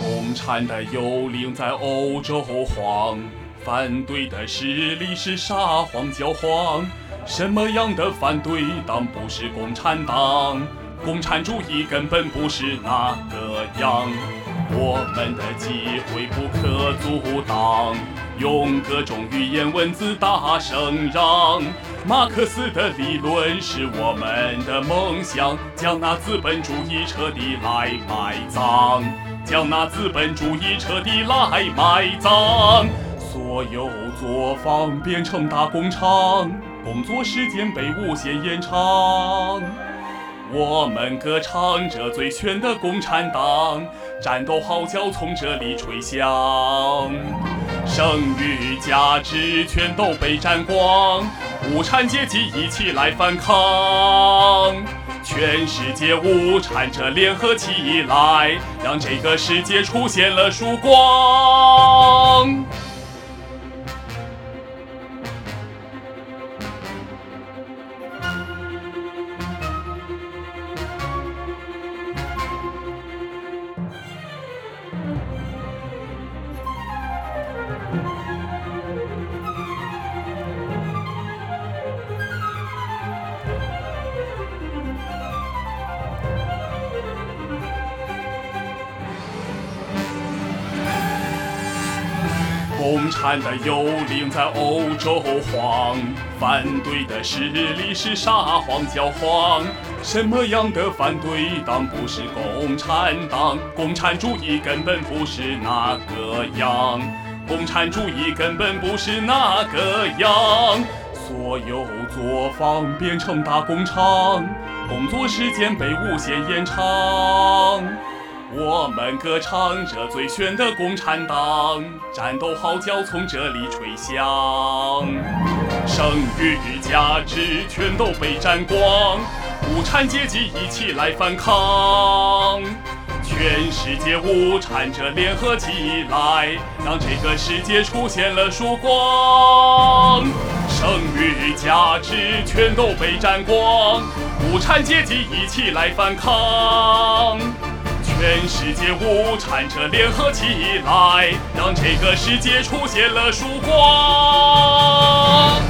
共产的幽灵在欧洲晃，反对的势力是沙皇教皇。什么样的反对党不是共产党？共产主义根本不是那个样。我们的机会不可阻挡，用各种语言文字大声嚷。马克思的理论是我们的梦想，将那资本主义彻底来埋葬，将那资本主义彻底来埋葬。所有作坊变成大工厂，工作时间被无限延长，我们歌唱着最炫的共产党，战斗号角从这里吹响，剩余价值全都被沾光，无产阶级一起来反抗，全世界无产者联合起来，让这个世界出现了曙光。共产的幽灵在欧洲晃，反对的势力是沙皇教皇。什么样的反对党不是共产党？共产主义根本不是那个样，共产主义根本不是那个样。所有作坊变成大工厂，工作时间被无限延长，我们歌唱着最炫的共产党，战斗号角从这里吹响，剩余与价值全都被沾光，无产阶级一起来反抗，全世界无产者联合起来，让这个世界出现了曙光，剩余价值全都被沾光，无产阶级一起来反抗，全世界无产者联合起来，让这个世界出现了曙光。